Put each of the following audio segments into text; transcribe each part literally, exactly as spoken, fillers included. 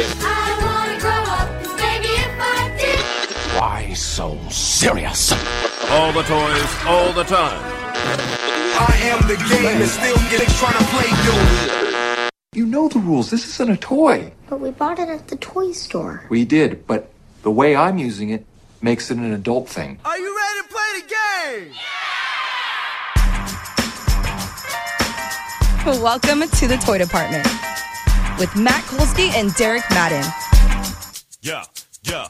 I want to grow up, cause baby if I did. Why so serious? All the toys, all the time. I am the game and still getting trying to play dude. You know the rules, this isn't a toy. But we bought it at the toy store. We did, but the way I'm using it makes it an adult thing. Are you ready to play the game? Yeah! Welcome to The Toy Department with Matt Kolsky and Derek Madden. Yeah, yeah.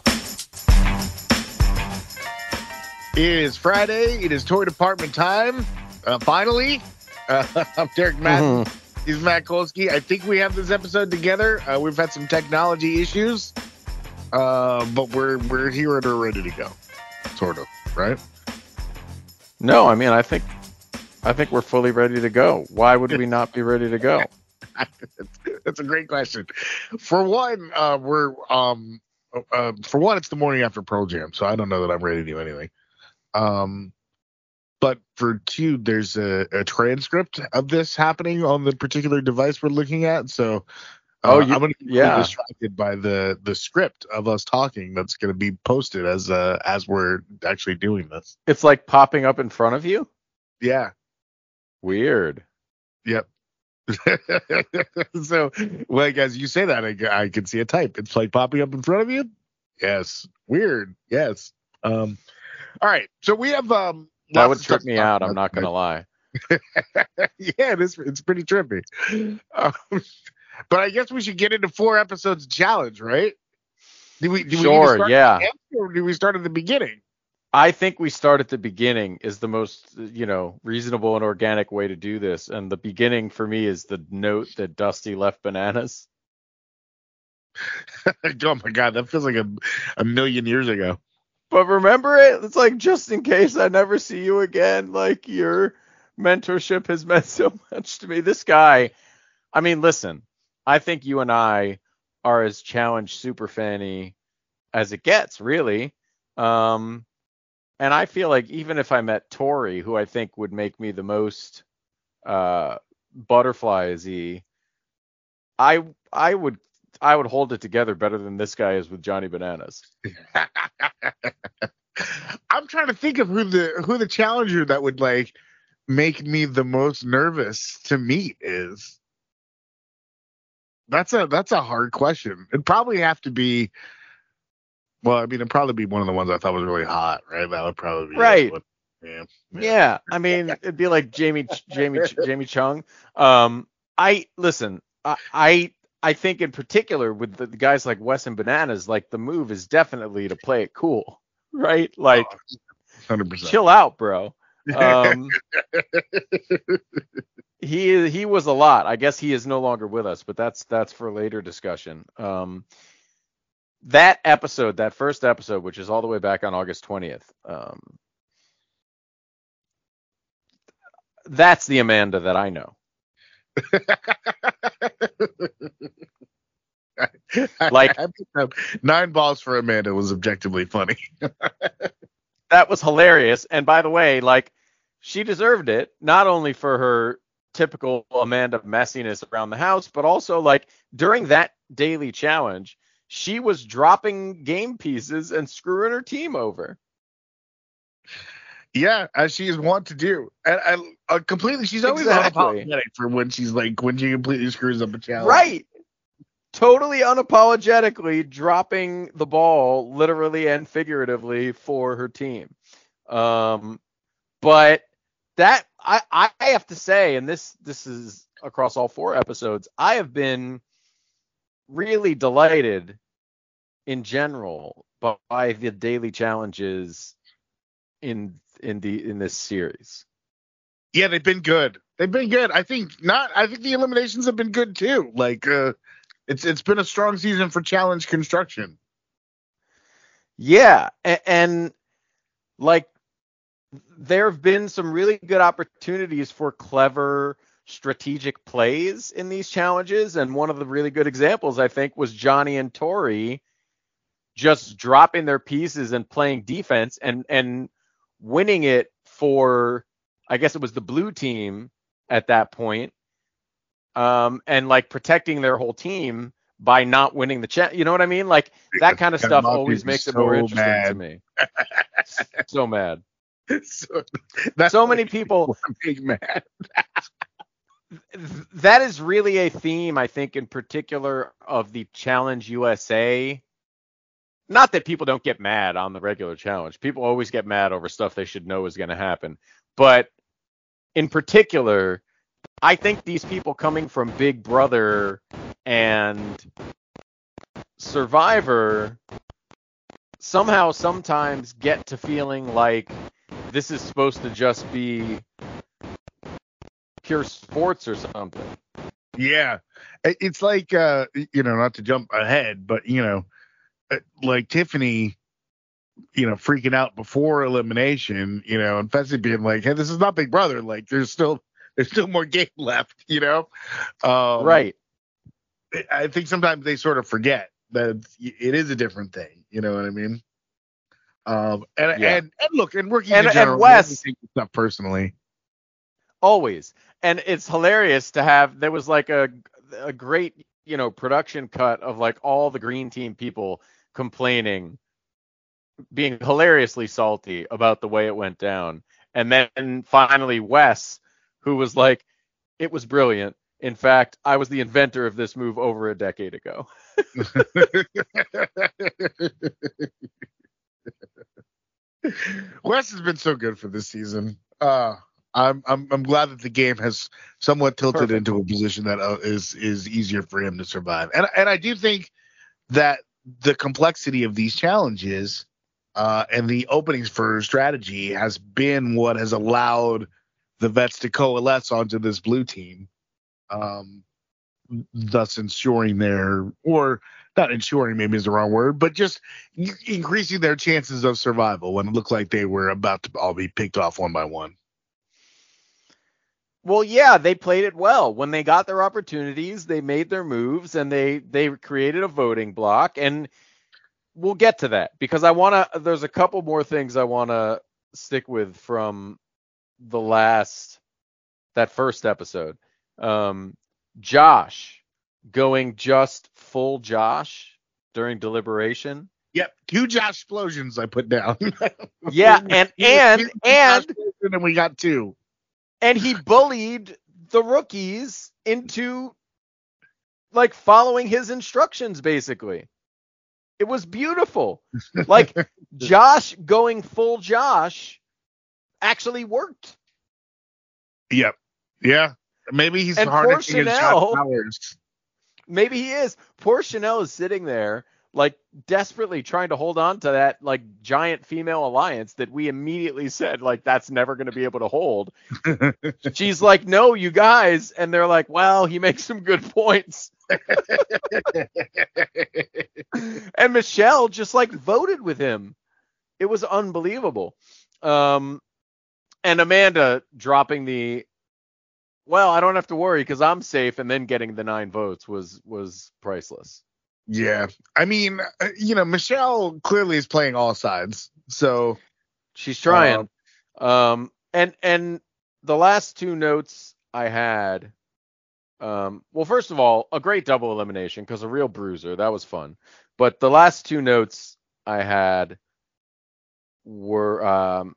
It is Friday. It is Toy Department time. Uh, finally, uh, I'm Derek Madden. Mm-hmm. He's Matt Kolsky. I think we have this episode together. Uh, we've had some technology issues, uh, but we're we're here and we're ready to go. Sort of, right? No, I mean, I think. I think we're fully ready to go. Why would we not be ready to go? That's a great question. For one, uh, we're um, uh, for one, it's the morning after Pearl Jam, so I don't know that I'm ready to do anything. Um, but for two, there's a, a transcript of this happening on the particular device we're looking at. So, uh, oh, you, I'm going to be yeah. distracted by the the script of us talking that's going to be posted as uh, as we're actually doing this. It's like popping up in front of you. Yeah. Weird. Yep. So, like, as you say that, I, I can see a type. It's like popping up in front of you. Yes. Weird. Yes. Um. All right. So we have. Um, that would trip me out. I'm not going to lie. Yeah, this it's pretty trippy. Um, but I guess we should get into four episodes challenge, right? Do we? Do sure. We start yeah. Or do we start at the beginning? I think we start at the beginning is the most, you know, reasonable and organic way to do this. And the beginning for me is the note that Dusty left Bananas. Oh my God, that feels like a, a million years ago. But remember it? It's like, just in case I never see you again, like your mentorship has meant so much to me. This guy, I mean, listen, I think you and I are as challenged super fanny as it gets, really. Um, And I feel like even if I met Tori, who I think would make me the most uh, butterflies-y, I I would I would hold it together better than this guy is with Johnny Bananas. I'm trying to think of who the who the challenger that would like make me the most nervous to meet is. That's a that's a hard question. It'd probably have to be. Well, I mean, it'd probably be one of the ones I thought was really hot, right? That would probably be right. One. Yeah, yeah. yeah, I mean, it'd be like Jamie, Jamie, Jamie Chung. Um, I listen. I, I, I think in particular with the, the guys like Wes and Bananas, like the move is definitely to play it cool, right? Like, one hundred percent. Chill out, bro. Um, he he was a lot. I guess he is no longer with us, but that's that's for later discussion. Um. That episode, that first episode, which is all the way back on August twentieth, um, that's the Amanda that I know. Like nine balls for Amanda was objectively funny. That was hilarious. And by the way, like she deserved it, not only for her typical Amanda messiness around the house, but also like during that daily challenge, she was dropping game pieces and screwing her team over. Yeah, as she is wont to do. And I, I completely, she's always exactly. unapologetic for when she's like, when she completely screws up a challenge. Right. Totally unapologetically dropping the ball, literally and figuratively, for her team. Um, but that, I, I have to say, and this this is across all four episodes, I have been really delighted in general by the daily challenges in in the in this series. Yeah, they've been good. They've been good. I think not. I think the eliminations have been good too. Like uh, it's it's been a strong season for challenge construction. Yeah, and, and like there have been some really good opportunities for clever strategic plays in these challenges, and one of the really good examples I think was Johnny and Tori just dropping their pieces and playing defense and and winning it for, I guess it was the blue team at that point, um and like protecting their whole team by not winning the chat. You know what I mean? Like that kind of stuff always makes so it more interesting mad. to me. So mad. So, that's so many people. Big mad. That is really a theme, I think, in particular of the Challenge U S A. Not that people don't get mad on the regular challenge. People always get mad over stuff they should know is going to happen. But in particular, I think these people coming from Big Brother and Survivor somehow sometimes get to feeling like this is supposed to just be pure sports or something. Yeah. It's like, uh, you know, not to jump ahead, but, you know, like Tiffany, you know, freaking out before elimination, you know, and Fessy being like, hey, this is not Big Brother. Like, there's still there's still more game left, you know? Um, right. I think sometimes they sort of forget that it is a different thing. You know what I mean? Um, and, yeah. and and look, and rookies and, in general, and Wes, take this up personally. Always. And it's hilarious to have, there was like a a great, you know, production cut of like all the green team people complaining, being hilariously salty about the way it went down. And then finally Wes, who was like, it was brilliant. In fact, I was the inventor of this move over a decade ago. Wes has been so good for this season. Uh, I'm I'm I'm glad that the game has somewhat tilted Perfect. into a position that uh, is is easier for him to survive. And and I do think that the complexity of these challenges uh, and the openings for strategy has been what has allowed the vets to coalesce onto this blue team, um, thus ensuring their or not ensuring maybe is the wrong word, but just increasing their chances of survival when it looked like they were about to all be picked off one by one. Well, yeah, they played it well. When they got their opportunities, they made their moves, and they, they created a voting block. And we'll get to that because I want to – there's a couple more things I want to stick with from the last – that first episode. Um, Josh going just full Josh during deliberation. Yep, two Josh explosions I put down. yeah, and – and and and we got two. And he bullied the rookies into, like, following his instructions, basically. It was beautiful. Like, Josh going full Josh actually worked. Yep. Yeah. Maybe he's harnessing his Josh powers. Maybe he is. Poor Chanel is sitting there, like, desperately trying to hold on to that, like, giant female alliance that we immediately said, like, that's never going to be able to hold. She's like, no, you guys. And they're like, well, he makes some good points. And Michelle just, like, voted with him. It was unbelievable. Um, and Amanda dropping the, well, I don't have to worry because I'm safe. And then getting the nine votes was was priceless. Yeah, I mean, you know, Michelle clearly is playing all sides, so she's trying. Um, um, and and the last two notes I had, um, well, first of all, a great double elimination because a real bruiser, that was fun. But the last two notes I had were, um,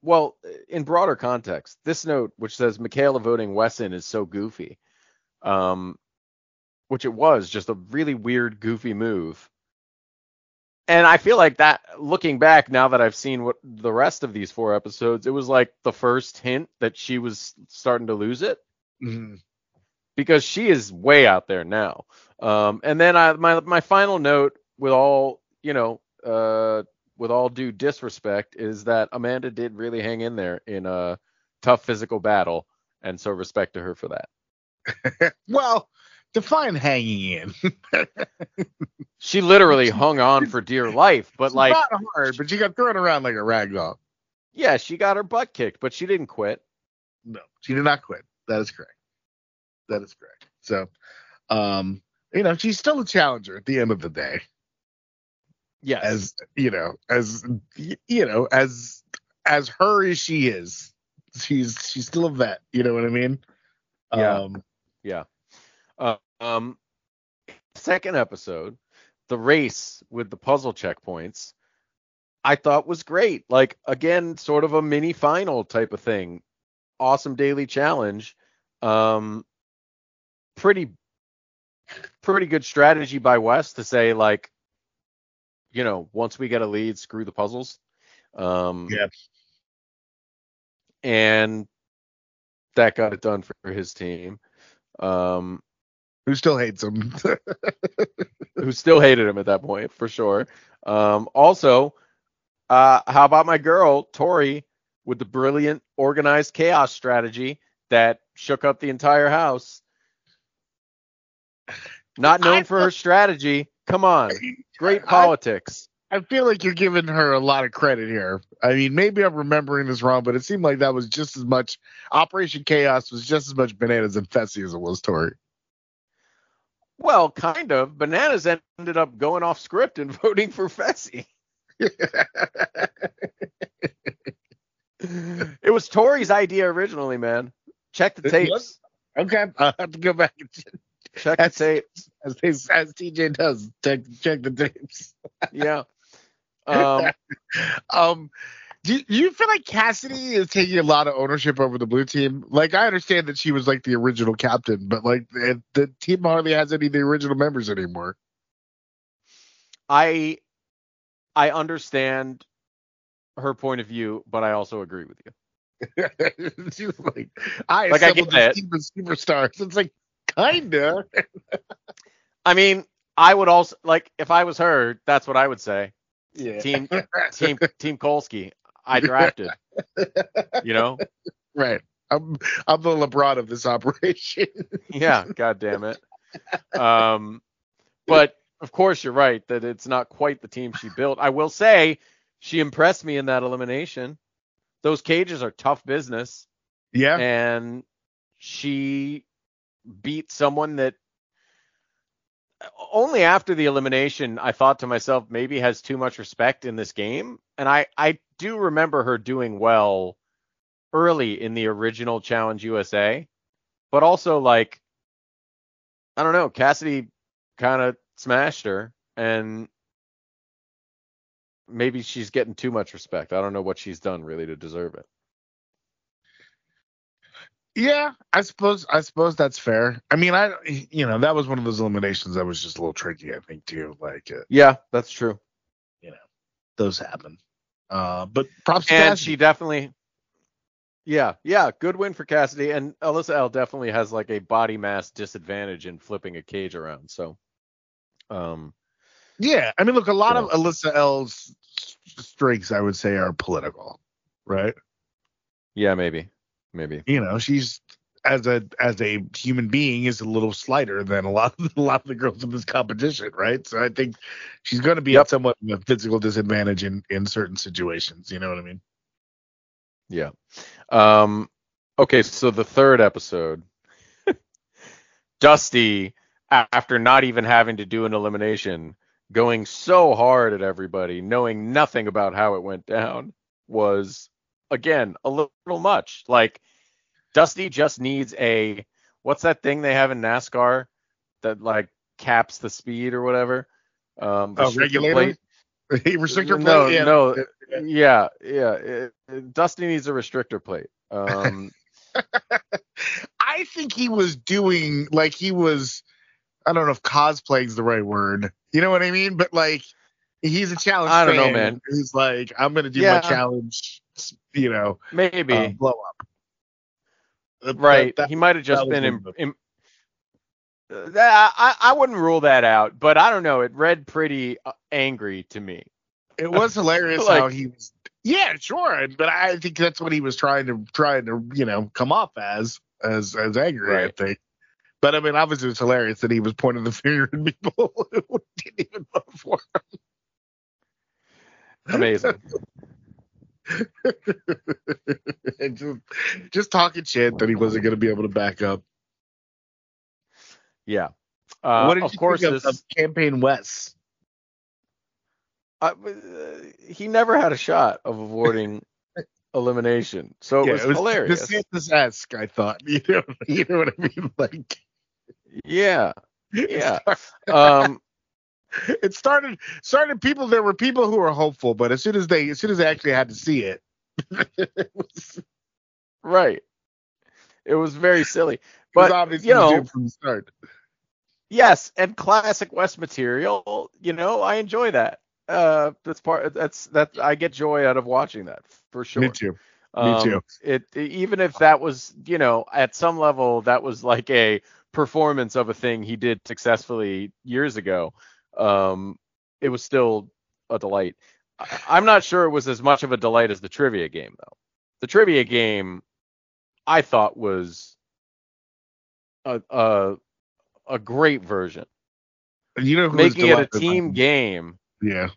well, in broader context, this note which says Michaela voting Wesson is so goofy. Um. Which it was just a really weird, goofy move. And I feel like that, looking back now that I've seen what the rest of these four episodes, it was like the first hint that she was starting to lose it. Mm-hmm. Because she is way out there now. Um, and then I, my my final note, with all you know, uh, with all due disrespect, is that Amanda did really hang in there in a tough physical battle, and so respect to her for that. Well. Define hanging in. She literally hung on for dear life, but it's like not hard, but she got thrown around like a rag doll. Yeah, she got her butt kicked, but she didn't quit. No, she did not quit. That is correct. That is correct. So, um, you know, she's still a challenger at the end of the day. Yes. As you know, as you know, as as her as she is, she's she's still a vet. You know what I mean? Yeah. Um, yeah. Uh, um, second episode, the race with the puzzle checkpoints, I thought was great. Like, again, sort of a mini final type of thing. Awesome daily challenge. Um, pretty, pretty good strategy by Wes to say, like, you know, once we get a lead, screw the puzzles. Um, yeah. And that got it done for his team. Um, who still hates him. Who still hated him at that point, for sure. Um, also, uh, how about my girl, Tori, with the brilliant organized chaos strategy that shook up the entire house? Not known I, for her strategy. Come on. Great I, politics. I feel like you're giving her a lot of credit here. I mean, maybe I'm remembering this wrong, but it seemed like that was just as much Operation Chaos was just as much Bananas and Fessy as it was Tori. Well, kind of. Bananas ended up going off script and voting for Fessy. It was Tori's idea originally, man. Check the tapes. Okay. I'll have to go back and check. Check the as, tapes. As, as, as T J does, check, check the tapes. Yeah. Um, um, do you feel like Cassidy is taking a lot of ownership over the blue team? Like, I understand that she was, like, the original captain, but, like, the, the team hardly has any of the original members anymore. I I understand her point of view, but I also agree with you. She's like, I like, assembled I this team of superstars. It's like, kinda. I mean, I would also, like, if I was her, that's what I would say. Yeah. Team, team, team Kolsky. I drafted. You know. Right. I'm, I'm the LeBron of this operation. Yeah. God damn it. Um, but of course you're right that it's not quite the team she built. I will say she impressed me in that elimination. Those cages are tough business. Yeah. And she beat someone that only after the elimination I thought to myself maybe has too much respect in this game. And I, I do remember her doing well early in the original Challenge U S A, but also, like, I don't know, Cassidy kind of smashed her and maybe she's getting too much respect. I don't know what she's done really to deserve it. Yeah, I suppose I suppose that's fair. I mean, I you know, that was one of those eliminations that was just a little tricky, I think, too. Like, uh, yeah, that's true. You know, those happen. Uh, but props and to Cassidy. She definitely, yeah, yeah, good win for Cassidy. And Alyssa L definitely has, like, a body mass disadvantage in flipping a cage around. So, um, yeah, I mean, look, a lot of know. Alyssa L's strengths, I would say, are political, right? Yeah, maybe. Maybe, you know, she's as a as a human being is a little slighter than a lot of a lot of the girls in this competition, right? So I think she's going to be yep. at somewhat of a physical disadvantage in, in certain situations. You know what I mean? Yeah. Um, okay, so the third episode, Dusty, after not even having to do an elimination, going so hard at everybody, knowing nothing about how it went down, was, again, a little much. Like, Dusty just needs a, what's that thing they have in NASCAR that, like, caps the speed or whatever? Um, oh, regulator? Plate. Restrictor plate? No, yeah. no. Yeah, yeah. It, it, Dusty needs a restrictor plate. Um, I think he was doing, like, he was, I don't know if cosplaying is the right word. You know what I mean? But, like, he's a challenge I don't fan. know, man. He's like, I'm going to do yeah. my challenge. You know, maybe uh, blow up. That, right. That, that, he might have just been. Im- Im- that, I, I wouldn't rule that out, but I don't know. It read pretty uh, angry to me. It was hilarious like, how he was. Yeah, sure. But I think that's what he was trying to trying to, you know, come off as as as angry. Right. I think. But I mean, obviously, it's hilarious that he was pointing the finger at people who didn't even vote for him. Amazing. just, just talking shit that he wasn't going to be able to back up. Yeah. Uh, what did of you course think of, this... of Campaign Wes? I, uh, he never had a shot of avoiding elimination, so it, yeah, was, it was hilarious. This is esque, I thought. You know, you know what I mean? Like, yeah. Yeah. Um, it started started people. There were people who were hopeful, but as soon as they as soon as they actually had to see it, it was, right. It was very silly, but it was obviously, you know, from the start. Yes, and classic West material. You know, I enjoy that. Uh, that's part. That's that. I get joy out of watching that for sure. Me too. Um, Me too. It even if that was, you know, at some level that was like a performance of a thing he did successfully years ago. Um, it was still a delight. I, I'm not sure it was as much of a delight as the trivia game, though. The trivia game, I thought, was a a, a great version. You know, making it a team game. Yeah.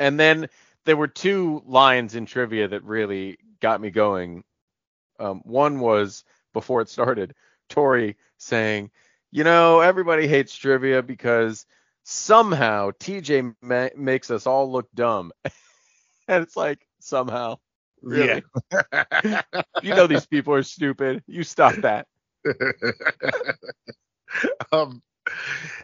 And then there were two lines in trivia that really got me going. Um, one was before it started, Tori saying, you know, everybody hates trivia because somehow T J ma- makes us all look dumb. And it's like, somehow. Really? Yeah. You know, these people are stupid. You stop that. um,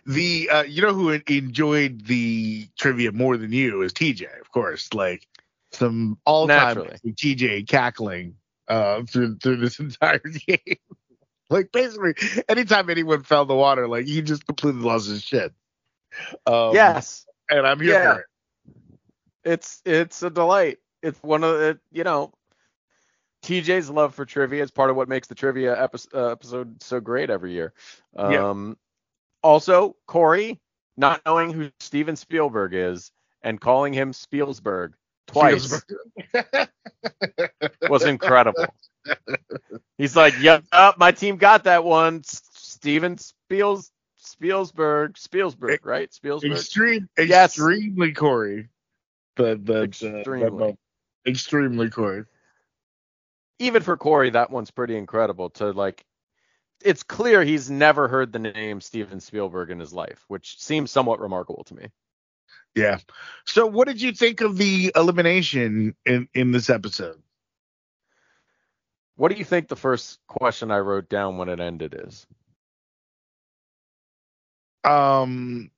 the uh, you know who enjoyed the trivia more than you is T J, of course. Like some all-time T J cackling uh, through through this entire game. Like, basically, anytime anyone fell in the water, like, he just completely lost his shit. Um, yes. And I'm here yeah. for it. It's it's a delight. It's one of the, you know, T J's love for trivia is part of what makes the trivia epi- uh, episode so great every year. Um, yeah. Also, Corey not knowing who Steven Spielberg is and calling him Spielsberg twice Spielsberg. was incredible. He's like, yep, uh, my team got that one. Steven Spiels, Spielsberg, Spielsberg, right? Spielsberg. Extreme, yes. Extremely Corey. But, but, extremely. Uh, but, but extremely Corey. Even for Corey, that one's pretty incredible. To like, it's clear he's never heard the name Steven Spielberg in his life, which seems somewhat remarkable to me. Yeah. So, what did you think of the elimination in, in this episode? What do you think the first question I wrote down when it ended is? Um,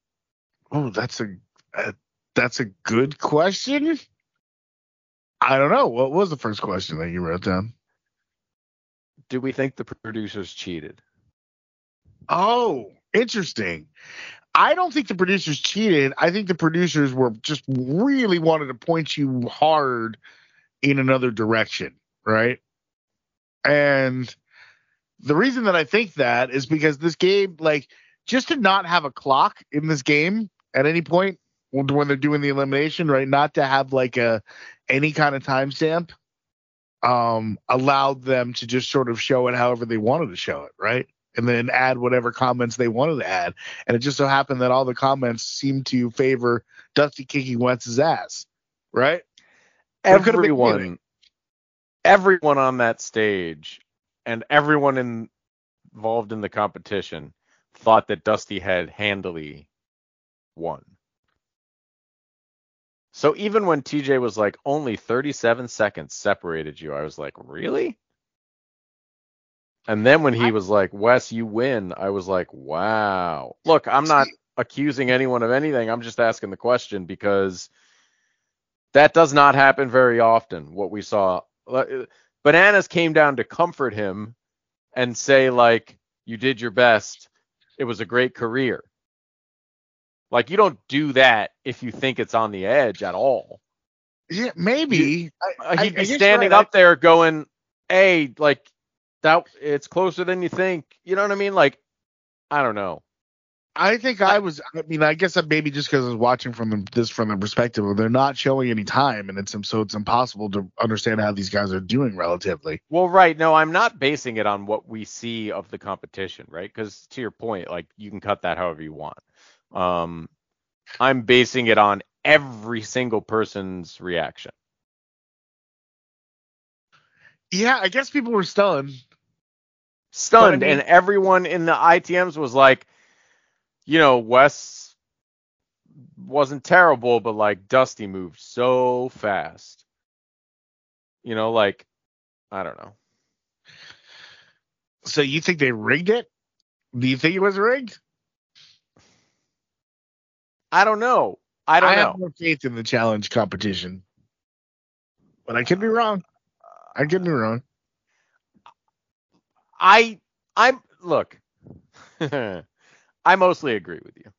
oh, that's a, a that's a good question. I don't know. What was the first question that you wrote down? Do we think the producers cheated? Oh, interesting. I don't think the producers cheated. I think the producers were just really wanted to point you hard in another direction, right? And the reason that I think that is because this game, like, just to not have a clock in this game at any point when they're doing the elimination, right? Not to have like a any kind of timestamp um, allowed them to just sort of show it however they wanted to show it, right? And then add whatever comments they wanted to add. And it just so happened that all the comments seemed to favor Dusty kicking Wes's ass, right? Everyone. Everyone on that stage and everyone in, involved in the competition thought that Dusty had handily won. So even when T J was like, only thirty-seven seconds separated you, I was like, really? And then when he was like, Wes, you win, I was like, wow. Look, I'm not accusing anyone of anything. I'm just asking the question because that does not happen very often, what we saw. Bananas came down to comfort him and say, like, you did your best. It was a great career. Like, you don't do that if you think it's on the edge at all. Yeah, maybe. You, I, he'd I, be I standing right. up there going, hey, like, that it's closer than you think. You know what I mean? Like, I don't know. I think I was, I mean, I guess maybe just because I was watching from the, this from the perspective of they're not showing any time, and it's so it's impossible to understand how these guys are doing relatively. Well, right. No, I'm not basing it on what we see of the competition, right? Because to your point, like, you can cut that however you want. Um, I'm basing it on every single person's reaction. Yeah, I guess people were stunned. Stunned, I mean, and everyone in the I T Ms was like, you know, Wes wasn't terrible, but, like, Dusty moved so fast. You know, like, I don't know. So you think they rigged it? Do you think it was rigged? I don't know. I don't I know. I have no faith in the challenge competition. But I could be wrong. I could be wrong. I I'm look. I mostly agree with you.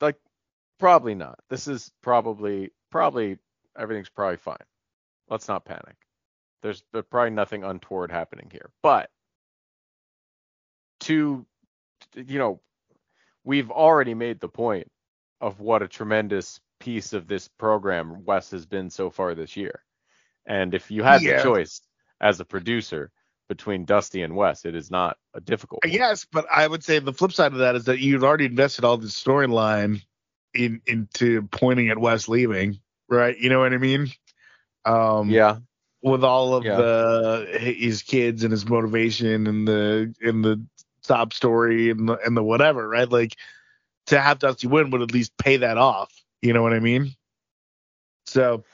Like probably not. This is probably probably everything's probably fine. Let's not panic. There's probably nothing untoward happening here. But to you know, we've already made the point of what a tremendous piece of this program Wes has been so far this year. And if you had yeah. the choice as a producer between Dusty and Wes, it is not a difficult one. Yes, but I would say the flip side of that is that you've already invested all this storyline in, into pointing at Wes leaving, right? You know what I mean? Um, yeah. With all of yeah. the his kids and his motivation and the and the sob story and the, and the whatever, right? Like to have Dusty win would at least pay that off. You know what I mean? So.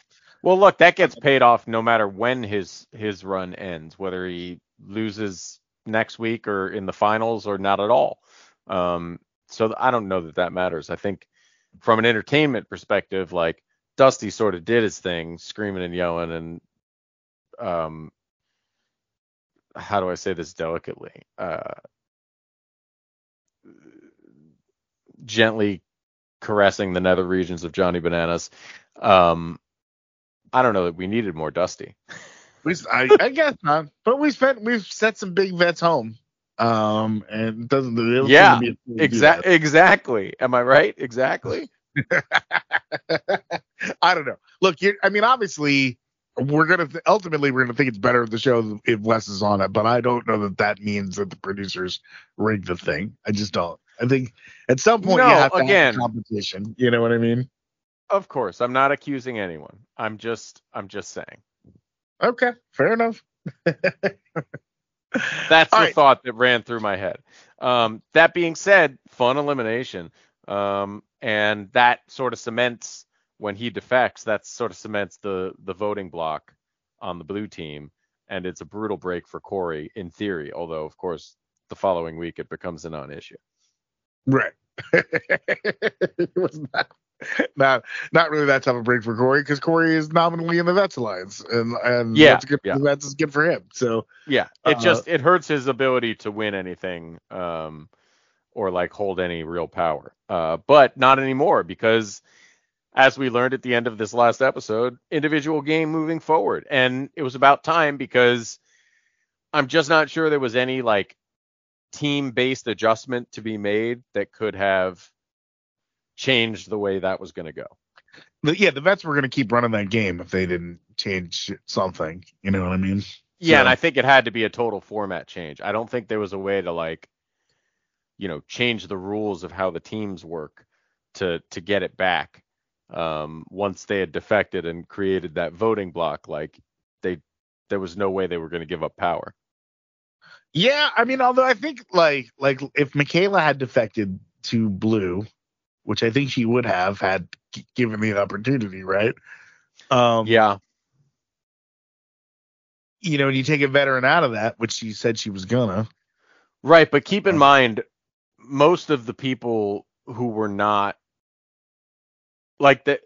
Well, look, that gets paid off no matter when his his run ends, whether he loses next week or in the finals or not at all. Um, so I don't know that that matters. I think from an entertainment perspective, like Dusty sort of did his thing, screaming and yelling and um, how do I say this delicately? Uh, gently caressing the nether regions of Johnny Bananas. Um, I don't know that we needed more Dusty. we, I, I guess not, but we spent we've sent some big vets home, um, and it doesn't it yeah, be exactly exactly. Am I right? Exactly. I don't know. Look, you're, I mean, obviously, we're gonna th- ultimately we're gonna think it's better if the show if Wes is on it, but I don't know that that means that the producers rigged the thing. I just don't. I think at some point no, you have to again, have competition. You know what I mean? Of course, I'm not accusing anyone. I'm just, I'm just saying. Okay, fair enough. That's All the right. thought that ran through my head. Um, that being said, fun elimination, um, and that sort of cements when he defects. That sort of cements the the voting block on the blue team, and it's a brutal break for Corey in theory. Although, of course, the following week it becomes a non-issue. Right. It was not. Not, not really that type of break for Corey because Corey is nominally in the Vets Alliance, and and yeah, that's good. Yeah. That's good for him. So yeah, it uh, just it hurts his ability to win anything, um, or like hold any real power. Uh, but not anymore because, as we learned at the end of this last episode, individual game moving forward, and it was about time because I'm just not sure there was any like team-based adjustment to be made that could have changed the way that was going to go. Yeah, the vets were going to keep running that game if they didn't change something. You know what I mean? Yeah, so. And I think it had to be a total format change. I don't think there was a way to like, you know, change the rules of how the teams work to to get it back. Um, once they had defected and created that voting block, like they there was no way they were going to give up power. Yeah, I mean, although I think like like if Michaela had defected to blue, which I think she would have had given me an opportunity, right? Um, yeah. You know, and you take a veteran out of that, which she said she was gonna. Right, but keep in uh, mind, most of the people who were not, like, the,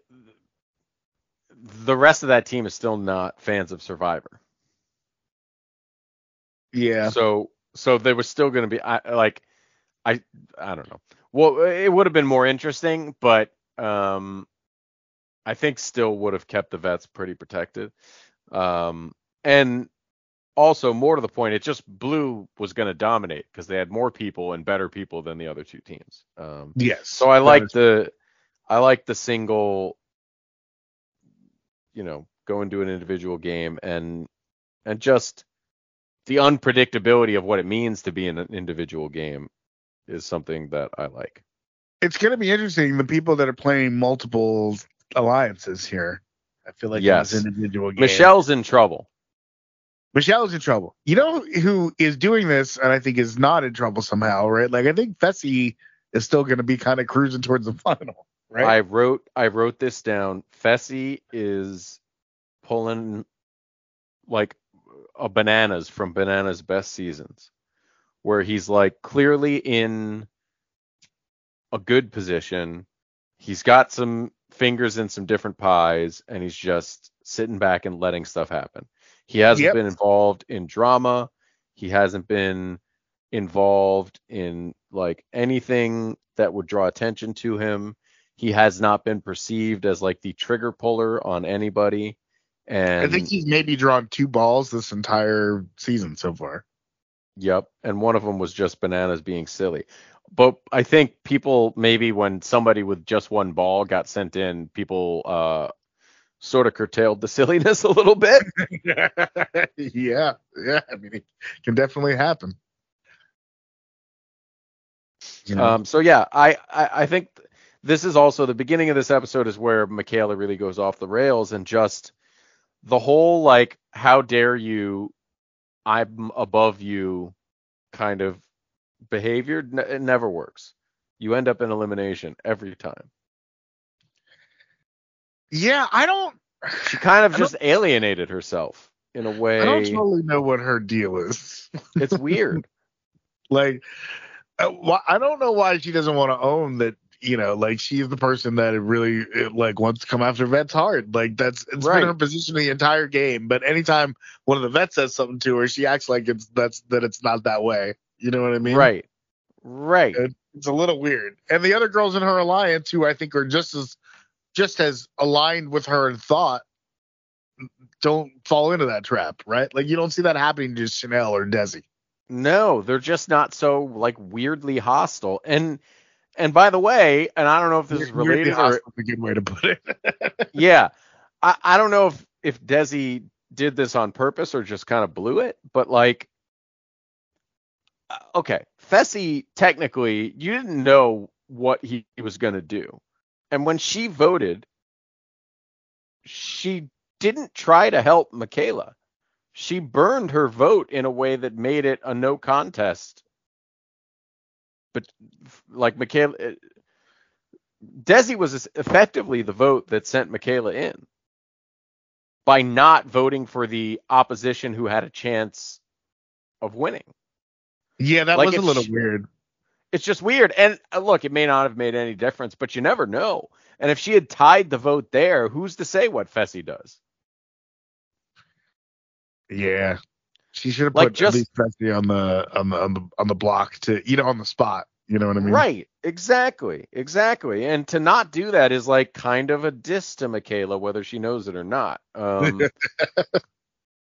the rest of that team is still not fans of Survivor. Yeah. So, so there was still going to be, I, like, I, I don't know. Well, it would have been more interesting, but um, I think still would have kept the vets pretty protected. Um, and also, more to the point, it just blue was going to dominate because they had more people and better people than the other two teams. Um, yes. So I like the, I like the single, you know, go and do an individual game and and just the unpredictability of what it means to be in an individual game is something that I like. It's going to be interesting, the people that are playing multiple alliances here. I feel like yes. in this individual game. Michelle's in trouble. Michelle's in trouble. You know who is doing this and I think is not in trouble somehow, right? Like I think Fessy is still going to be kind of cruising towards the final, right? I wrote I wrote this down. Fessy is pulling like a bananas from Bananas' best seasons. where he's like clearly in a good position. He's got some fingers in some different pies, and he's just sitting back and letting stuff happen. He hasn't yep. been involved in drama. He hasn't been involved in like anything that would draw attention to him. He has not been perceived as like the trigger puller on anybody. And I think he's maybe drawn two balls this entire season so far. Yep. And one of them was just Bananas being silly. But I think people, maybe when somebody with just one ball got sent in, people uh, sort of curtailed the silliness a little bit. yeah. Yeah. I mean, it can definitely happen. You know? Um. So, yeah, I, I, I think th- this is also the beginning of this episode is where Michaela really goes off the rails, and just the whole, like, how dare you, I'm above you kind of behavior, it never works. You end up in elimination every time. Yeah, I don't... She kind of I just alienated herself in a way. I don't totally know what her deal is. It's weird. Like, I don't know why she doesn't want to own that, you know, like, she's the person that it really, it, like, wants to come after vets hard. Like, that's it's right. been her position the entire game. But anytime one of the vets says something to her, she acts like it's that's that it's not that way. You know what I mean? Right. Right. It, it's a little weird. And the other girls in her alliance, who I think are just as just as aligned with her in thought, don't fall into that trap, right? Like, you don't see that happening to Chanel or Desi. No, they're just not so, like, weirdly hostile. And and by the way, and I don't know if this weirdly is related hostile or... That's a good way to put it. yeah. I, I don't know if, if Desi did this on purpose or just kind of blew it, but, like, okay, Fessy, technically, you didn't know what he was going to do. And when she voted, she didn't try to help Michaela. She burned her vote in a way that made it a no contest. But, like, Michaela... Desi was effectively the vote that sent Michaela in by not voting for the opposition who had a chance of winning. Yeah, that like was a little she, weird. It's just weird. And uh, look, it may not have made any difference, but you never know. And if she had tied the vote there, who's to say what Fessy does? Yeah. She should have like put just, at least Fessy on the, on the on the on the block to, you know, on the spot. You know what I mean? Right. Exactly. Exactly. And to not do that is like kind of a diss to Michaela, whether she knows it or not. Um,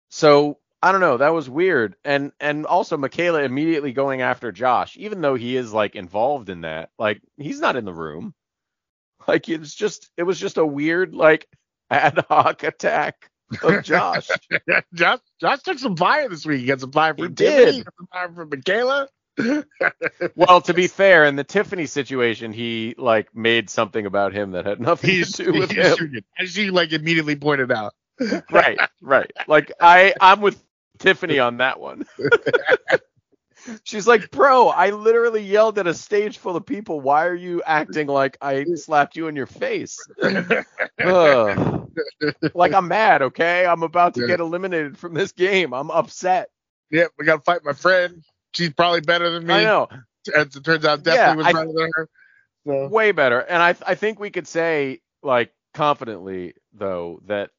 so I don't know. That was weird. And and also Michaela immediately going after Josh, even though he is like involved in that, like he's not in the room. Like it's just it was just a weird like ad hoc attack of Josh. Josh Josh took some fire this week. He got some fire from Tiffany, he got some fire from Michaela. Well, to be fair, in the Tiffany situation, he like made something about him that had nothing he's, to do with him. As she like immediately pointed out. right, right. Like I I'm with Tiffany on that one. She's like, bro, I literally yelled at a stage full of people. Why are you acting like I slapped you in your face? Like I'm mad, okay? I'm about to get eliminated from this game. I'm upset. Yeah, we gotta fight my friend. She's probably better than me. I know. As it turns out, definitely yeah, was better than her. So. Way better. And I I think we could say like confidently though that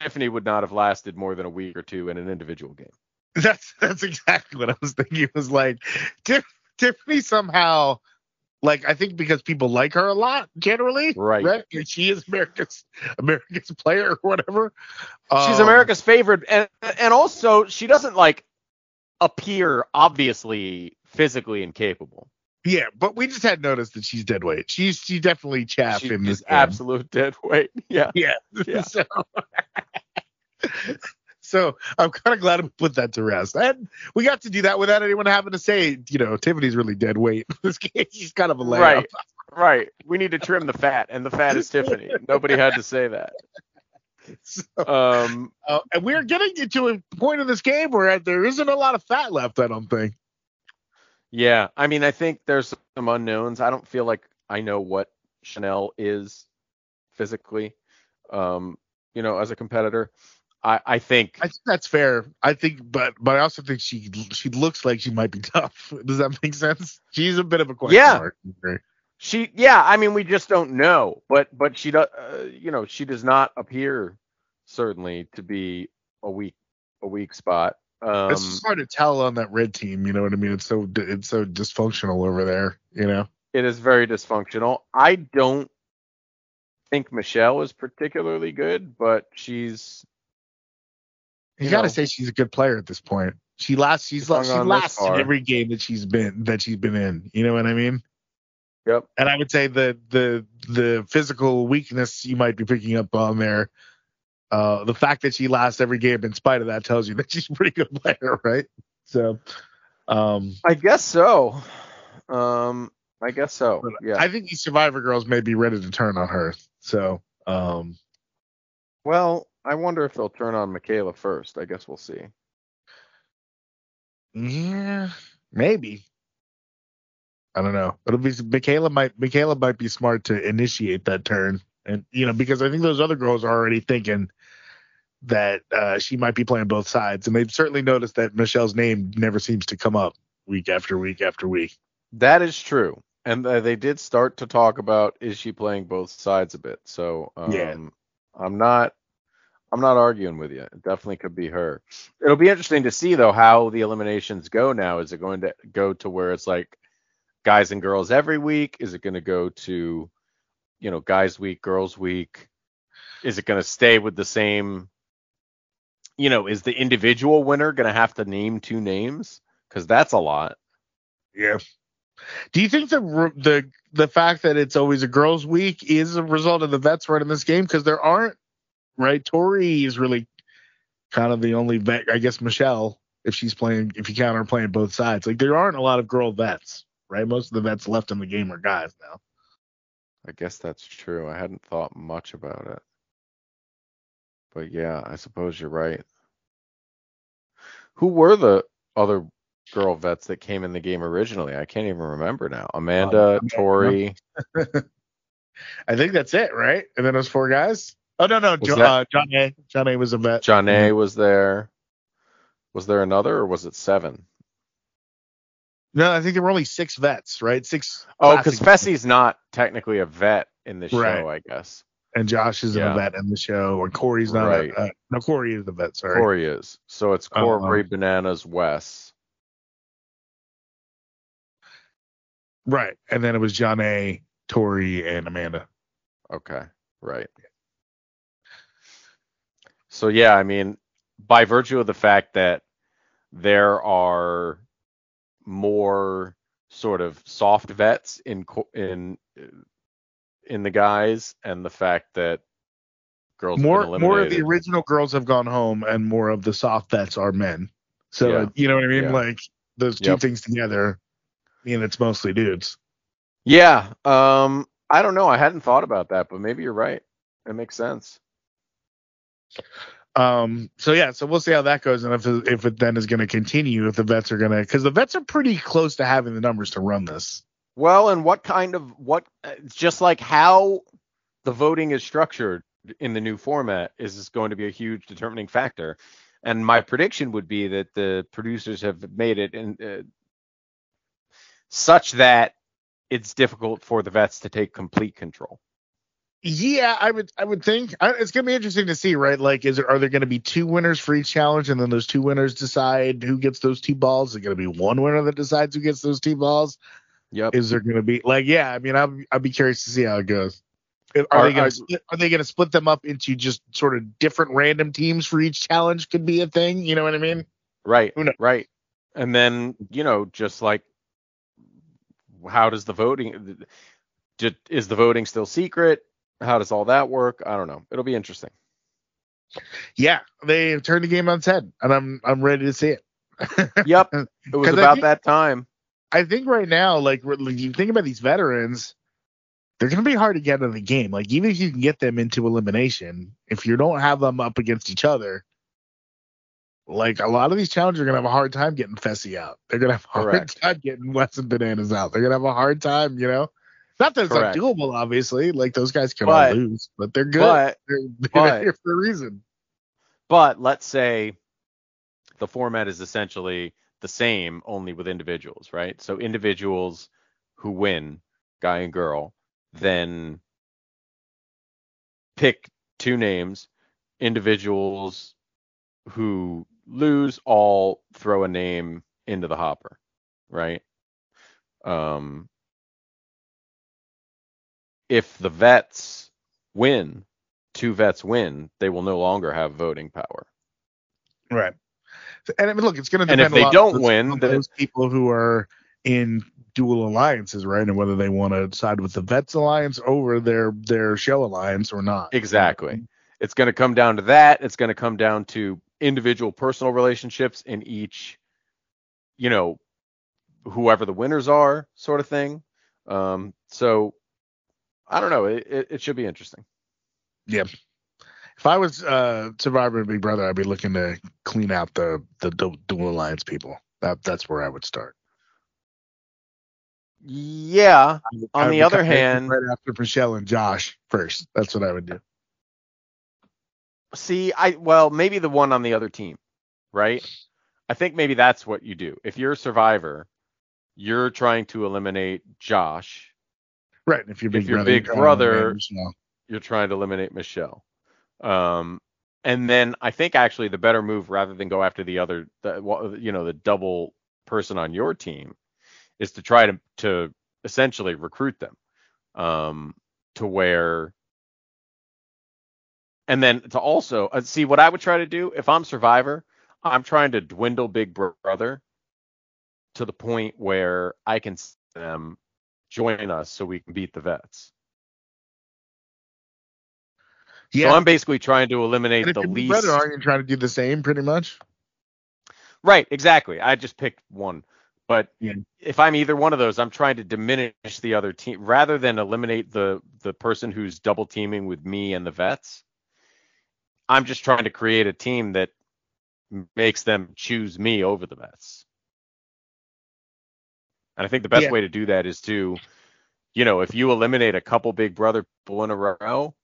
Tiffany would not have lasted more than a week or two in an individual game. That's that's exactly what I was thinking. It was like Tiff, Tiffany somehow, like I think because people like her a lot generally, right? right? And she is America's America's player or whatever. She's um, America's favorite, and and also she doesn't like appear obviously physically incapable. Yeah, but we just had noticed that she's dead weight. She's she definitely chaff she in this game. Absolute dead weight. Yeah. Yeah. yeah. So, so I'm kind of glad we put that to rest. And we got to do that without anyone having to say, you know, Tiffany's really dead weight. This game, she's kind of a layup. Right. Right. We need to trim the fat, and the fat is Tiffany. Nobody had to say that. So, um, uh, and we're getting to a point in this game where there isn't a lot of fat left, I don't think. Yeah, I mean, I think there's some unknowns. I don't feel like I know what Chanel is physically, um, you know, as a competitor. I, I think I think that's fair. I think, but but I also think she she looks like she might be tough. Does that make sense? She's a bit of a question yeah. mark. She yeah. I mean, we just don't know. But but she does. Uh, you know, she does not appear certainly to be a weak a weak spot. Um, it's hard to tell on that red team. You know what I mean? It's so it's so dysfunctional over there. You know, it is very dysfunctional. I don't think Michelle is particularly good, but she's. You, you gotta know, say she's a good player at this point. She lasts. She's la- she lasts in every game that she's been that she's been in. You know what I mean? Yep. And I would say the the the physical weakness you might be picking up on there, uh, the fact that she lasts every game in spite of that tells you that she's a pretty good player, right? So, um, I guess so. Um, I guess so. Yeah. I think these Survivor girls may be ready to turn on her. So, um, well. I wonder if they'll turn on Michaela first. I guess we'll see. Yeah, maybe. I don't know. It'll be Michaela might Michaela might be smart to initiate that turn, and you know, because I think those other girls are already thinking that uh, she might be playing both sides, and they've certainly noticed that Michelle's name never seems to come up week after week after week. That is true, and uh, they did start to talk about is she playing both sides a bit. So um, yeah, I'm not. I'm not arguing with you. It definitely could be her. It'll be interesting to see, though, how the eliminations go now. Is it going to go to where it's like guys and girls every week? Is it going to go to, you know, guys week, girls week? Is it going to stay with the same, you know, is the individual winner going to have to name two names? Because that's a lot. Yeah. Do you think the the the fact that it's always a girls week is a result of the vets running this game? Because there aren't. Right, Tori is really kind of the only vet. I guess Michelle, if she's playing, if you count her playing both sides, like there aren't a lot of girl vets, right? Most of the vets left in the game are guys now. I guess that's true. I hadn't thought much about it, but yeah, I suppose you're right. Who were the other girl vets that came in the game originally? I can't even remember now. Amanda, um, Tori. I think that's it, right? And then those four guys. Oh, no, no. Jo- uh, John A. John A was a vet. John A. was there. Was there another, or was it seven? No, I think there were only six vets, right? Six. Oh, because Fessy's not technically a vet in the show, right. I guess. And Josh isn't yeah. a vet in the show, and Corey's not right. a uh, No, Corey is the vet, sorry. Corey is. So it's Corey, um, Bananas, Wes. Right. And then it was John A., Tori, and Amanda. Okay, right. So, yeah, I mean, by virtue of the fact that there are more sort of soft vets in in in the guys, and the fact that girls more have been more of the original girls have gone home, and more of the soft vets are men. So, yeah. you know what I mean? Yeah. Like those two yep. things together, I mean, it's mostly dudes. Yeah. Um. I don't know. I hadn't thought about that, but maybe you're right. It makes sense. Um, so yeah, so we'll see how that goes, and if if it then is going to continue, if the vets are going to, because the vets are pretty close to having the numbers to run this. Well, and what kind of what? Just like how the voting is structured in the new format is is going to be a huge determining factor. And my prediction would be that the producers have made it in uh, such that it's difficult for the vets to take complete control. Yeah, I would I would think I, it's going to be interesting to see, right? Like, is there, are there going to be two winners for each challenge, and then those two winners decide who gets those two balls? Is it going to be one winner that decides who gets those two balls? Yep. Is there going to be like, yeah, I mean, I'll, I'll be curious to see how it goes. Are, are they going to are they going to split them up into just sort of different random teams for each challenge? Could be a thing. You know what I mean? Right. Who knows? Right. And then, you know, just like, how does the voting is the voting still secret? How does all that work? I don't know. It'll be interesting. Yeah, they turned the game on its head, and I'm I'm ready to see it. Yep, it was about think, that time. I think right now, like, like you think about these veterans, they're going to be hard to get in the game. Like, even if you can get them into elimination, if you don't have them up against each other, like, a lot of these challenges are going to have a hard time getting Fessy out. They're going to have a hard Correct. time getting Wes and Bananas out. They're going to have a hard time, you know? Not that it's Correct. not doable, obviously. Like, those guys can but, all lose, but they're good. But, they're they're but, here for a reason. But let's say the format is essentially the same, only with individuals, right? So individuals who win, guy and girl, then pick two names. Individuals who lose all throw a name into the hopper, right? Um, if the vets win, two vets win, they will no longer have voting power. Right. And I mean, look, it's going to depend. And if they a lot don't win, on those then... people who are in dual alliances, right, and whether they want to side with the vets alliance over their their show alliance or not. Exactly. It's going to come down to that. It's going to come down to individual personal relationships in each, you know, whoever the winners are, sort of thing. Um, so I don't know. It, it, it should be interesting. Yeah. If I was uh, Survivor and Big Brother, I'd be looking to clean out the the, the dual alliance people. That that's where I would start. Yeah. I, on I the other hand, right after Michelle and Josh first, that's what I would do. See, I well, maybe the one on the other team, right? I think maybe that's what you do. If you're a Survivor, you're trying to eliminate Josh. Right. If you're Big if you're Brother, big you're, brother you're trying to eliminate Michelle. Um, and then I think actually the better move, rather than go after the other, the, you know, the double person on your team, is to try to to essentially recruit them um, to where. And then to also uh, see what I would try to do if I'm Survivor, I'm trying to dwindle Big Brother to the point where I can see them join us so we can beat the vets. Yeah. So I'm basically trying to eliminate the least. Big Brother, aren't you trying to do the same pretty much? Right, exactly. I just picked one. But yeah. If I'm either one of those, I'm trying to diminish the other team rather than eliminate the the person who's double teaming with me and the vets. I'm just trying to create a team that makes them choose me over the vets. And I think the best yeah. way to do that is to, you know, if you eliminate a couple Big Brother people in a row.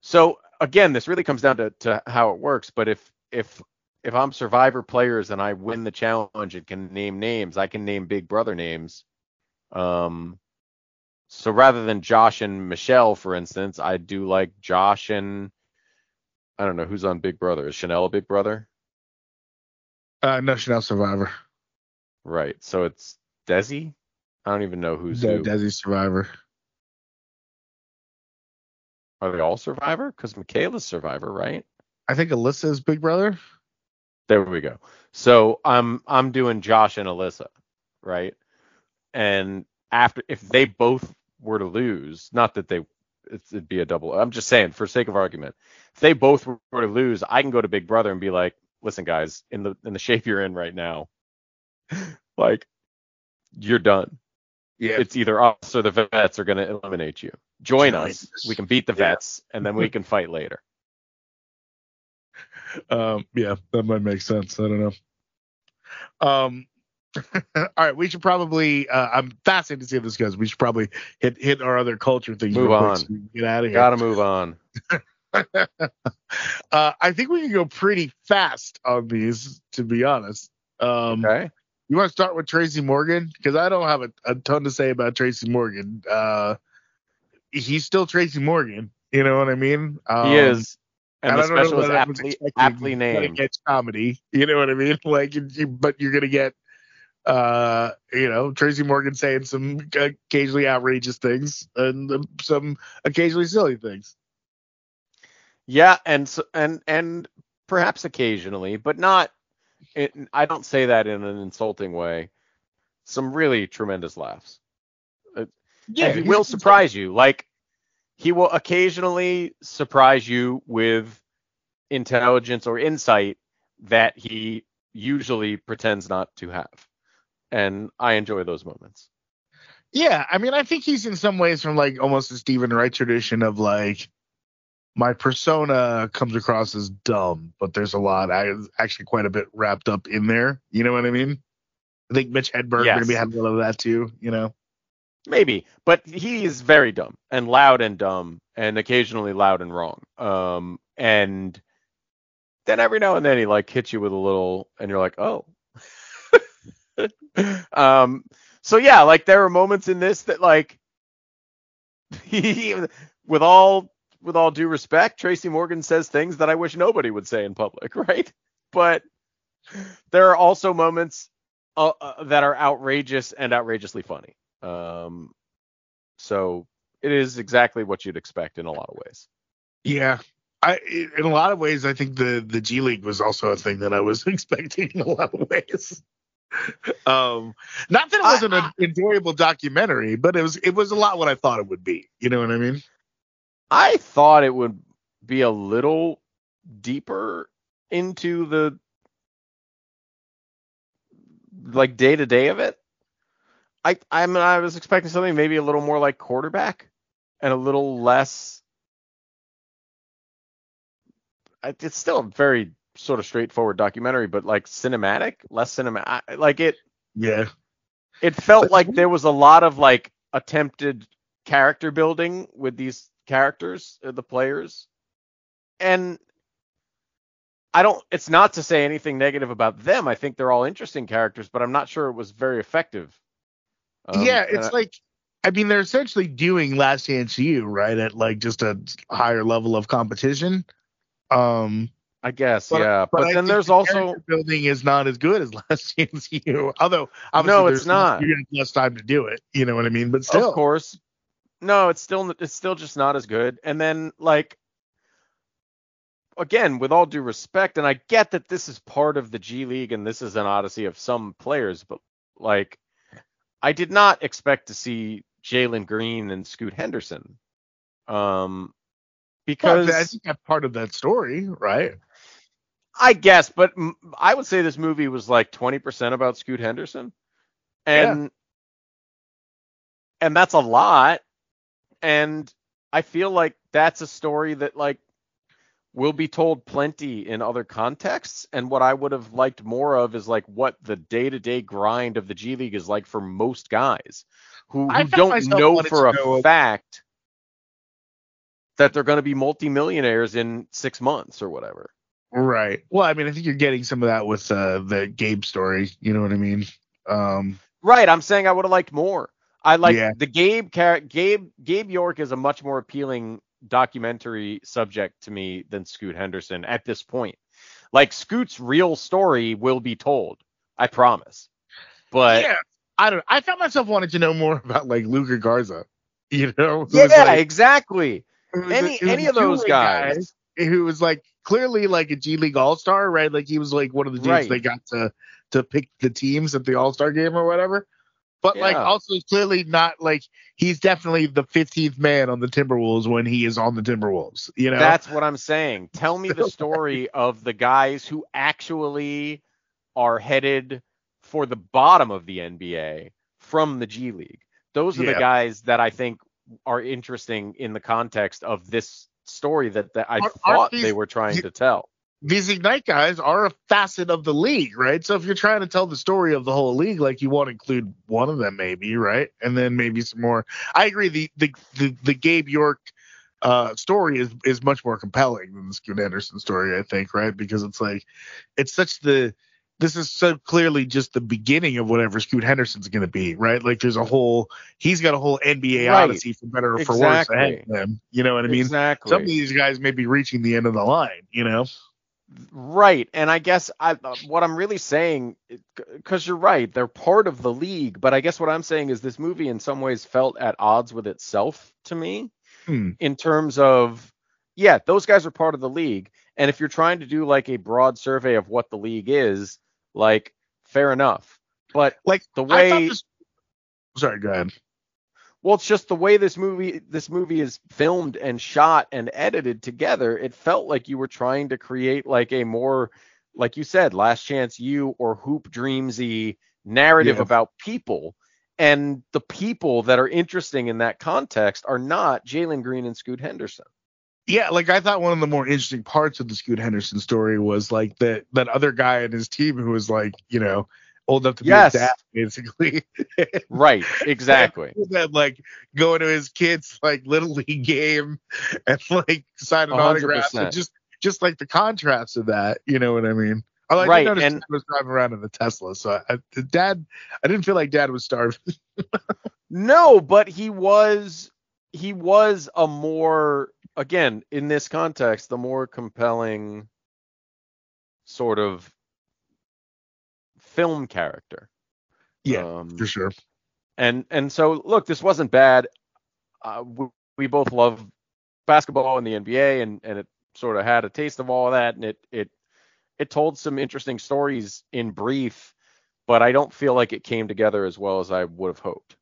So again, this really comes down to, to how it works. But if, if, if I'm Survivor players and I win the challenge and can name names, I can name Big Brother names. Um, so rather than Josh and Michelle, for instance, I do like Josh and, I don't know who's on Big Brother. Is Chanel a Big Brother? Uh, no, Chanel's Survivor. Right. So it's Desi. I don't even know who's De- who. Desi's Survivor. Are they all Survivor? Because Michaela's Survivor, right? I think Alyssa's Big Brother. There we go. So I'm I'm doing Josh and Alyssa, right? And after, if they both were to lose, not that they. It'd be a double. I'm just saying, for sake of argument, if they both were to lose, I can go to Big Brother and be like, listen, guys, in the in the shape you're in right now, like, you're done. Yeah. It's either us or the vets are going to eliminate you. Join, Join us. us. We can beat the vets, yeah. and then we can fight later. Um, yeah, that might make sense. I don't know. Um. All right, we should probably. Uh, I'm fascinated to see how this goes. We should probably hit hit our other culture things. Move on. So get out of here. Gotta move on. uh, I think we can go pretty fast on these, to be honest. Um, okay. You want to start with Tracy Morgan, because I don't have a, a ton to say about Tracy Morgan. Uh, he's still Tracy Morgan. You know what I mean? Um, he is. And the special is aptly, aptly named. It's comedy. You know what I mean? Like, you, but you're gonna get. Uh, you know, Tracy Morgan saying some occasionally outrageous things and uh, some occasionally silly things. Yeah, and and and perhaps occasionally, but not. It, I don't say that in an insulting way. Some really tremendous laughs. Uh, yeah, and he will surprise you. Like, he will occasionally surprise you with intelligence or insight that he usually pretends not to have. And I enjoy those moments. Yeah, I mean, I think he's in some ways from like almost the Stephen Wright tradition of like, my persona comes across as dumb, but there's a lot, I actually quite a bit wrapped up in there. You know what I mean? I think Mitch Hedberg yes. maybe had a little of that too, you know? Maybe, but he is very dumb and loud and dumb and occasionally loud and wrong. Um, and then every now and then he like hits you with a little, and you're like, oh. um. So yeah, like there are moments in this that like, he, with all with all due respect, Tracy Morgan says things that I wish nobody would say in public, right? But there are also moments uh, uh, that are outrageous and outrageously funny. Um, so it is exactly what you'd expect in a lot of ways. Yeah. I, in a lot of ways, I think the, the G League was also a thing that I was expecting in a lot of ways. um, not that it wasn't an enjoyable documentary, but it was it was a lot what I thought it would be. You know what I mean? I thought it would be a little deeper into the like day to day of it. I I mean, I was expecting something maybe a little more like Quarterback and a little less. It's still a very sort of straightforward documentary, but like cinematic, less cinematic. Like it, yeah. It felt like there was a lot of like attempted character building with these characters, the players, and I don't. It's not to say anything negative about them. I think they're all interesting characters, but I'm not sure it was very effective. Um, yeah, it's I, like. I mean, they're essentially doing Last Chance U, right? At like just a higher level of competition. Um, I guess, but, yeah. But, but then there's the also building is not as good as Last Chance U. Although, obviously, no, it's not. Less, you have less time to do it. You know what I mean? But still, of course, no, it's still it's still just not as good. And then, like, again, with all due respect, and I get that this is part of the G League and this is an odyssey of some players, but like, I did not expect to see Jalen Green and Scoot Henderson. Um. Because well, I think that's part of that story, right? I guess, but m- I would say this movie was like twenty percent about Scoot Henderson. And yeah. and that's a lot. And I feel like that's a story that like will be told plenty in other contexts. And what I would have liked more of is like what the day-to-day grind of the G League is like for most guys who, who don't know for a fact that they're going to be multimillionaires in six months or whatever. Right. Well, I mean, I think you're getting some of that with uh, the Gabe story. You know what I mean? Um, right. I'm saying I would have liked more. I like yeah. the Gabe car- Gabe Gabe York is a much more appealing documentary subject to me than Scoot Henderson at this point. Like Scoot's real story will be told. I promise. But yeah, I don't. I found myself wanting to know more about like Luca Garza. You know? So yeah. Like, exactly. Any a, any of those guys guy who was like clearly like a G League All Star, right? Like he was like one of the dudes right. they got to to pick the teams at the All Star game or whatever. But yeah. like also clearly not like he's definitely the fifteenth man on the Timberwolves when he is on the Timberwolves. You know, that's what I'm saying. Tell me the story of the guys who actually are headed for the bottom of the N B A from the G League. Those are yeah. the guys that I think are interesting in the context of this story that, that I are, thought are these, they were trying to tell. These Ignite guys are a facet of the league, right? So if you're trying to tell the story of the whole league, like you want to include one of them maybe, right? And then maybe some more. I agree. The the the, the Gabe York uh, story is, is much more compelling than the Scoot Henderson story, I think, right? Because it's like, it's such the, this is so clearly just the beginning of whatever Scoot Henderson's going to be, right? Like there's a whole, he's got a whole N B A right. odyssey for better or exactly. for worse ahead of them. You know what I mean? Exactly. Some of these guys may be reaching the end of the line, you know? Right. And I guess I, what I'm really saying, because you're right, they're part of the league, but I guess what I'm saying is this movie in some ways felt at odds with itself to me hmm. in terms of, yeah, those guys are part of the league. And if you're trying to do like a broad survey of what the league is, like, fair enough. But like the way this... Sorry, go ahead. Well, it's just the way this movie this movie is filmed and shot and edited together, it felt like you were trying to create like a more, like you said, Last Chance U or Hoop Dreamsy narrative yeah. about people. And the people that are interesting in that context are not Jalen Green and Scoot Henderson. Yeah, like I thought one of the more interesting parts of the Scoot Henderson story was like that that other guy in his team who was like, you know, old enough to be yes. his dad, basically. Right, exactly. And then like going to his kid's like little league game and like signing one hundred percent autographs and just just like the contrast of that. You know what I mean? I like right, noticed and I was driving around in the Tesla, so I, I, Dad, I didn't feel like Dad was starving. No, but he was. He was a more, again, in this context, the more compelling sort of film character. Yeah, um, for sure. And and so, look, this wasn't bad. Uh, we, we both love basketball and the N B A, and, and it sort of had a taste of all of that, and it it it told some interesting stories in brief, but I don't feel like it came together as well as I would have hoped.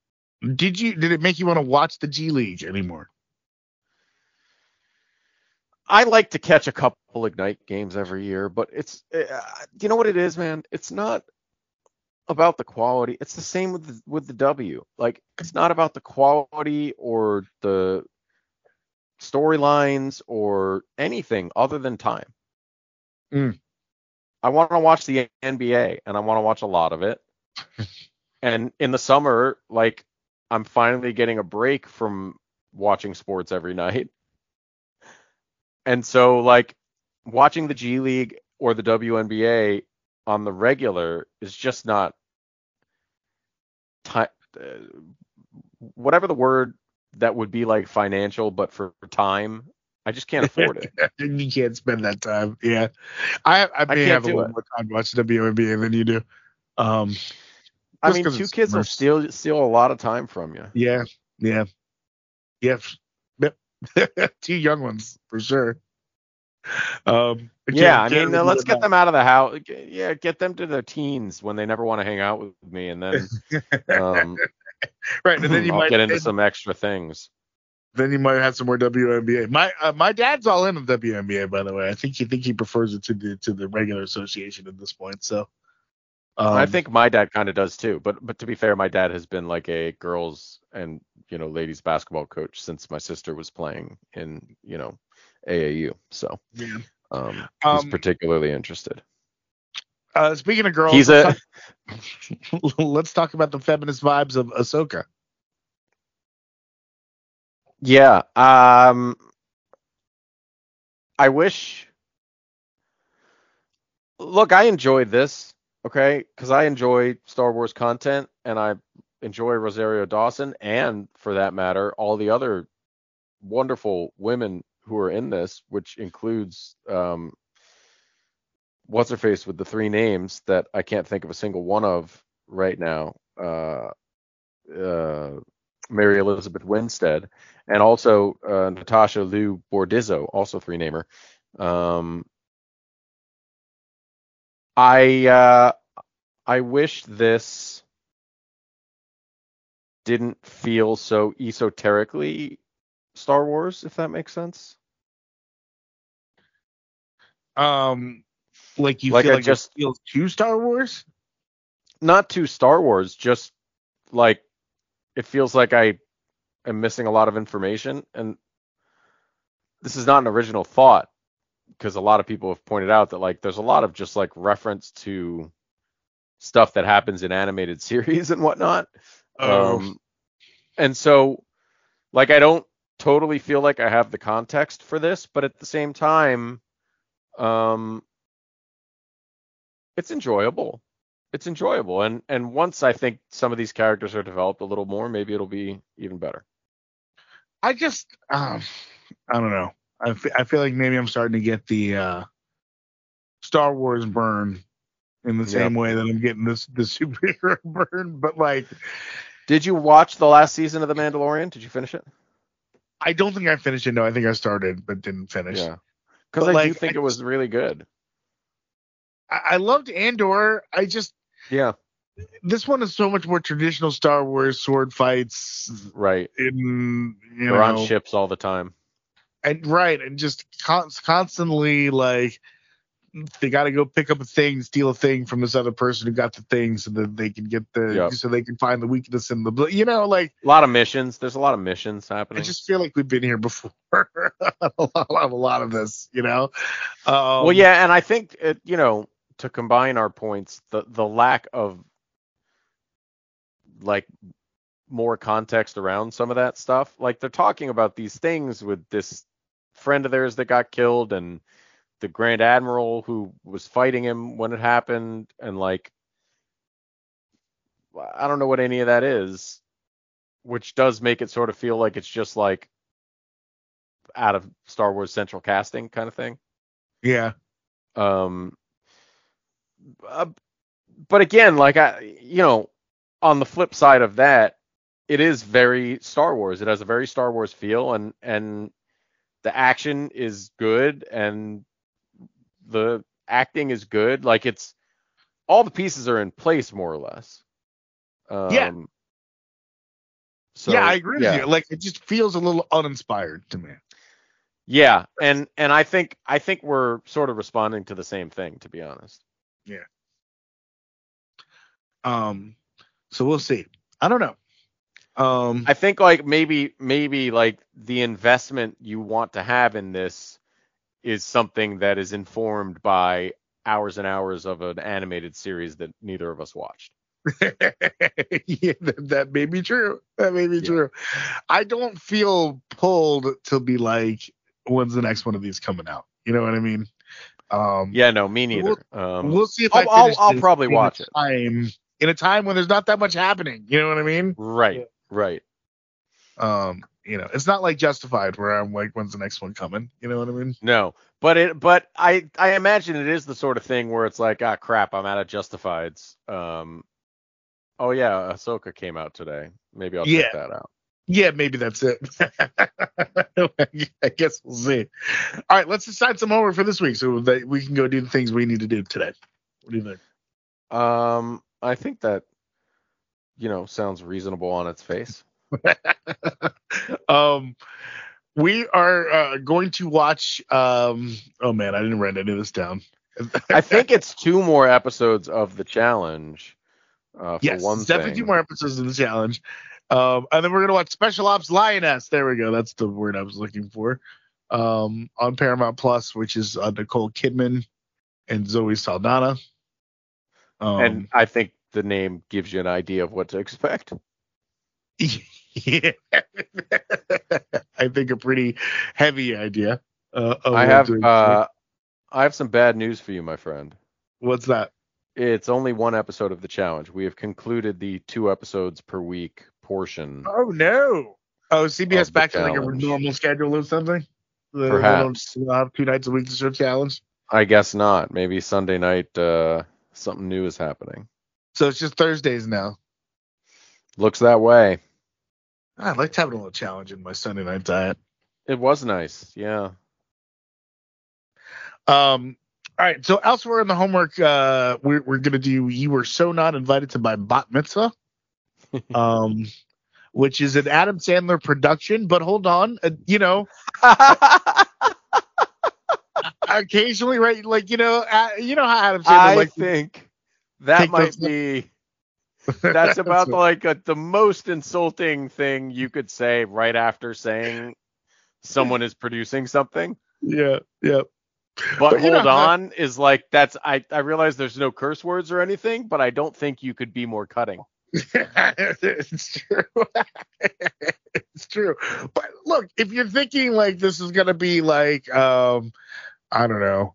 Did you? Did it make you want to watch the G League anymore? I like to catch a couple Ignite games every year, but it's uh, you know what it is, man. It's not about the quality. It's the same with the, with the W. Like, it's not about the quality or the storylines or anything other than time. Mm. I want to watch the N B A, and I want to watch a lot of it. And in the summer, like, I'm finally getting a break from watching sports every night. And so, like, watching the G League or the W N B A on the regular is just not time, uh, whatever the word that would be, like, financial, but for time, I just can't afford it. You can't spend that time. Yeah. I, I may I have a little it. more time to watch W N B A than you do. Um, I mean, two kids will steal steal a lot of time from you. Yeah, yeah, yeah. Two young ones for sure. Um, again, yeah, I mean, let's get them out of the house. Yeah, get them to their teens when they never want to hang out with me, and then um, right, and then you I'll might get into then, some extra things. Then you might have some more W N B A. My uh, my dad's all in with W N B A, by the way. I think he think he prefers it to the to the regular association at this point. So. Um, I think my dad kind of does too, but but to be fair, my dad has been like a girls and, you know, ladies basketball coach since my sister was playing in, you know, A A U. So yeah. um, um, he's particularly interested. Uh, speaking of girls, he's a... let's, talk, let's talk about the feminist vibes of Ahsoka. Yeah, um, I wish. Look, I enjoyed this. Okay, because I enjoy Star Wars content, and I enjoy Rosario Dawson, and for that matter, all the other wonderful women who are in this, which includes um, what's her face with the three names that I can't think of a single one of right now, uh, uh, Mary Elizabeth Winstead, and also uh, Natasha Liu Bordizzo, also three namer. Um, I uh, I wish this didn't feel so esoterically Star Wars, if that makes sense. Um, like you like feel I like just, it feels too Star Wars? Not too Star Wars, just like it feels like I am missing a lot of information, and this is not an original thought, because a lot of people have pointed out that, like, there's a lot of just, like, reference to stuff that happens in animated series and whatnot. Oh. Um, and so, like, I don't totally feel like I have the context for this, but at the same time, um, it's enjoyable. It's enjoyable. And, and once I think some of these characters are developed a little more, maybe it'll be even better. I just, um, I don't know. I, f- I feel like maybe I'm starting to get the uh, Star Wars burn in the yep. same way that I'm getting this the superhero burn. But, like, did you watch the last season of The Mandalorian? Did you finish it? I don't think I finished it. No, I think I started but didn't finish. Yeah, because I like, do think I, it was really good. I, I loved Andor. I just yeah. This one is so much more traditional Star Wars sword fights. Right. In, you know, we're on ships all the time. And right, and just con- constantly, like, they got to go pick up a thing, steal a thing from this other person who got the thing, so that they can get the, yep. so they can find the weakness in the, bl- you know, like a lot of missions. There's a lot of missions happening. I just feel like we've been here before a, lot, a lot of this, you know. Um, well, yeah, and I think it, you know, to combine our points, the the lack of like. more context around some of that stuff. Like, they're talking about these things with this friend of theirs that got killed and the Grand Admiral who was fighting him when it happened. And like, I don't know what any of that is, which does make it sort of feel like it's just like out of Star Wars Central casting kind of thing. Yeah. Um, uh, but again, like I, you know, on the flip side of that, it is very Star Wars. It has a very Star Wars feel, and, and the action is good and the acting is good. Like, it's all the pieces are in place more or less. Um, yeah. So, yeah, I agree yeah. with you. Like, it just feels a little uninspired to me. Yeah, and and I think I think we're sort of responding to the same thing, to be honest. Yeah. Um. So we'll see. I don't know. Um. I think like maybe maybe like the investment you want to have in this is something that is informed by hours and hours of an animated series that neither of us watched. yeah, that, that may be true. That may be yeah. true. I don't feel pulled to be like, when's the next one of these coming out? You know what I mean? Um, yeah, no, me neither. We'll, um, we'll see if I'll, I finish I'll, I'll probably in watch a time, it in a time when there's not that much happening. You know what I mean? Right, yeah. right. Um, you know, it's not like Justified where I'm like, when's the next one coming? You know what I mean? No, but it, but I, I imagine it is the sort of thing where it's like, ah, crap, I'm out of Justifieds. Um, Oh, yeah, Ahsoka came out today. Maybe I'll check yeah. that out. Yeah, maybe that's it. I guess we'll see. All right, let's decide some homework for this week so that we can go do the things we need to do today. What do you think? Um, I think that, you know, sounds reasonable on its face. um, we are uh, going to watch... Um, oh, man, I didn't write any of this down. I think it's two more episodes of The Challenge. Uh, for yes, one definitely thing. Two more episodes of the challenge, um, and then we're gonna watch Special Ops Lioness. There we go. That's the word I was looking for. Um, on Paramount Plus, which is uh, Nicole Kidman and Zoe Saldana. Um, and I think the name gives you an idea of what to expect. Yeah, I think a pretty heavy idea. Uh, of I have uh, I have some bad news for you, my friend. What's that? It's only one episode of The Challenge. We have concluded the two episodes per week portion. Oh, no. Oh, C B S back to like a normal schedule or something? Perhaps. They don't have two nights a week to show Challenge? I guess not. Maybe Sunday night uh, something new is happening. So it's just Thursdays now. Looks that way. I liked having a little challenge in my Sunday night diet. It was nice. Yeah. Um. All right, so elsewhere in the homework, uh, we're, we're going to do You Were So Not Invited to My Bat Mitzvah, um, which is an Adam Sandler production. But hold on, uh, you know, occasionally, right, like, you know, uh, you know how Adam Sandler I like think that might be – that's about like a, the most insulting thing you could say right after saying someone is producing something. Yeah, yeah. But, but hold know, on that, is like that's I, I realize there's no curse words or anything, but I don't think you could be more cutting. It's true. It's true. But look, if you're thinking like this is gonna be like um I don't know,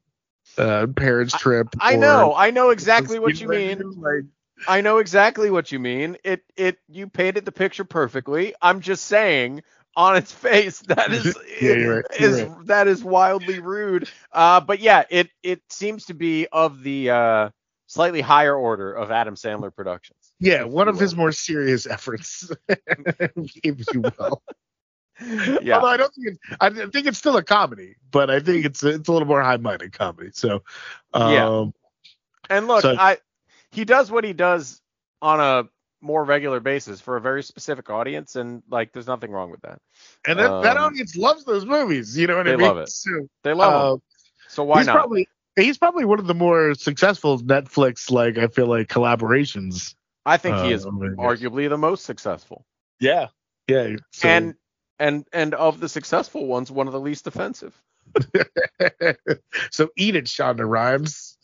uh parents trip. I, I or, know, I know exactly what you mean. Like, I know exactly what you mean. It it you painted the picture perfectly. I'm just saying on its face, that is yeah, you're right, you're is right. that is wildly rude. Uh, but yeah, it it seems to be of the uh, slightly higher order of Adam Sandler productions. Yeah, one of his more serious efforts, if you will. Yeah, although I don't think it's, I think it's still a comedy, but I think it's it's a little more high-minded comedy. So um, yeah, and look, so, I he does what he does on a more regular basis for a very specific audience, and like there's nothing wrong with that, and that, um, that audience loves those movies, you know what they I mean? Love it so, they love uh, them. So why he's not probably, he's probably one of the more successful Netflix like I feel like collaborations. I think uh, he is arguably the most successful. Yeah, yeah. So. and and and of the successful ones, one of the least offensive. So eat it, Shonda Rhimes.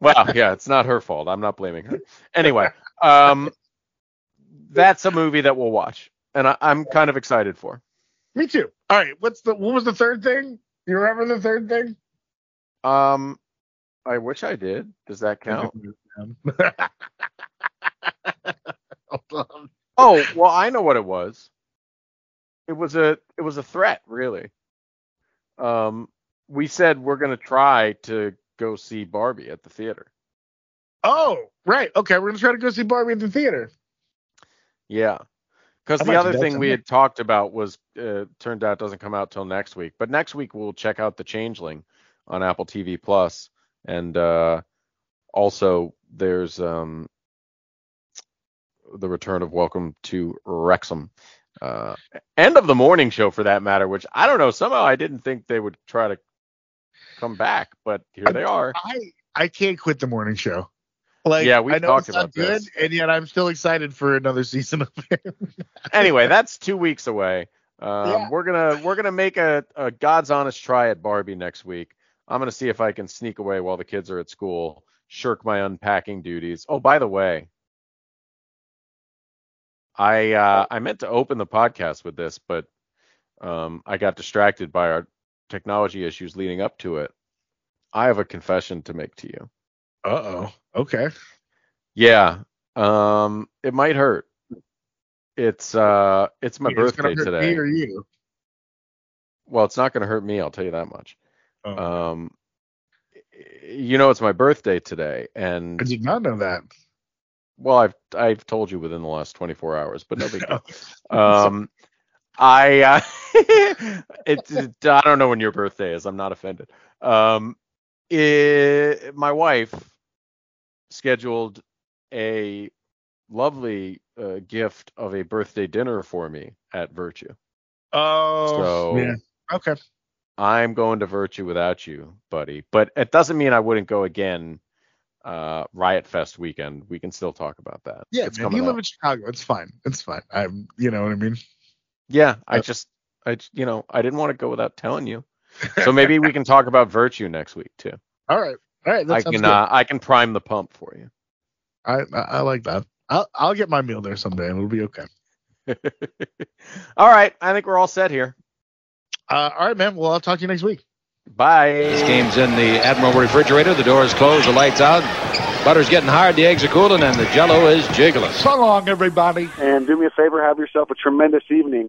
Well, yeah, it's not her fault. I'm not blaming her anyway. um That's a movie that we'll watch, and I, I'm kind of excited for. Me too. All right, what's the what was the third thing? You remember the third thing? Um, I wish I did. Does that count? Hold on. Oh, well, I know what it was. It was a it was a threat, really. Um, we said we're going to try to go see Barbie at the theater. Oh, right. Okay, we're going to try to go see Barbie at the theater. Yeah. Because the other thing we had talked about was, uh, turned out doesn't come out till next week. But next week we'll check out The Changeling on Apple T V Plus, and uh, also there's um, the return of Welcome to Wrexham, uh, and of The Morning Show for that matter. Which I don't know. Somehow I didn't think they would try to come back, but here I, they are. I I can't quit The Morning Show. Like, yeah, we talked about this. Good, and yet I'm still excited for another season of it. Anyway, that's two weeks away. Um, yeah. We're gonna we're gonna make a, a God's honest try at Barbie next week. I'm gonna see if I can sneak away while the kids are at school, shirk my unpacking duties. Oh, by the way, I uh, I meant to open the podcast with this, but um, I got distracted by our technology issues leading up to it. I have a confession to make to you. Uh-oh. Okay. Yeah. Um, it might hurt. It's uh it's my it's birthday hurt today. Me or you? Well, it's not gonna hurt me, I'll tell you that much. Oh. Um you know it's my birthday today, and I did not know that. Well, I've I've told you within the last twenty-four hours, but no big deal. Um I uh, it, it I don't know when your birthday is, I'm not offended. Um It, my wife scheduled a lovely uh, gift of a birthday dinner for me at Virtue. Oh, so yeah. Okay. I'm going to Virtue without you, buddy. But it doesn't mean I wouldn't go again. Uh, Riot Fest weekend. We can still talk about that. Yeah, it's man, you live up in Chicago. It's fine. It's fine. I'm, you know what I mean? Yeah, I uh, just, I, you know, I didn't want to go without telling you. So maybe we can talk about Virtue next week too. All right, all right. That I can uh, I can prime the pump for you. I I, I like that. I'll, I'll get my meal there someday, and it'll be okay. All right, I think we're all set here. Uh, all right, man. Well, I'll talk to you next week. Bye. This game's in the Admiral refrigerator. The door is closed. The light's out. Butter's getting hard. The eggs are cooling, and the Jello is jiggling. So long, everybody. And do me a favor. Have yourself a tremendous evening.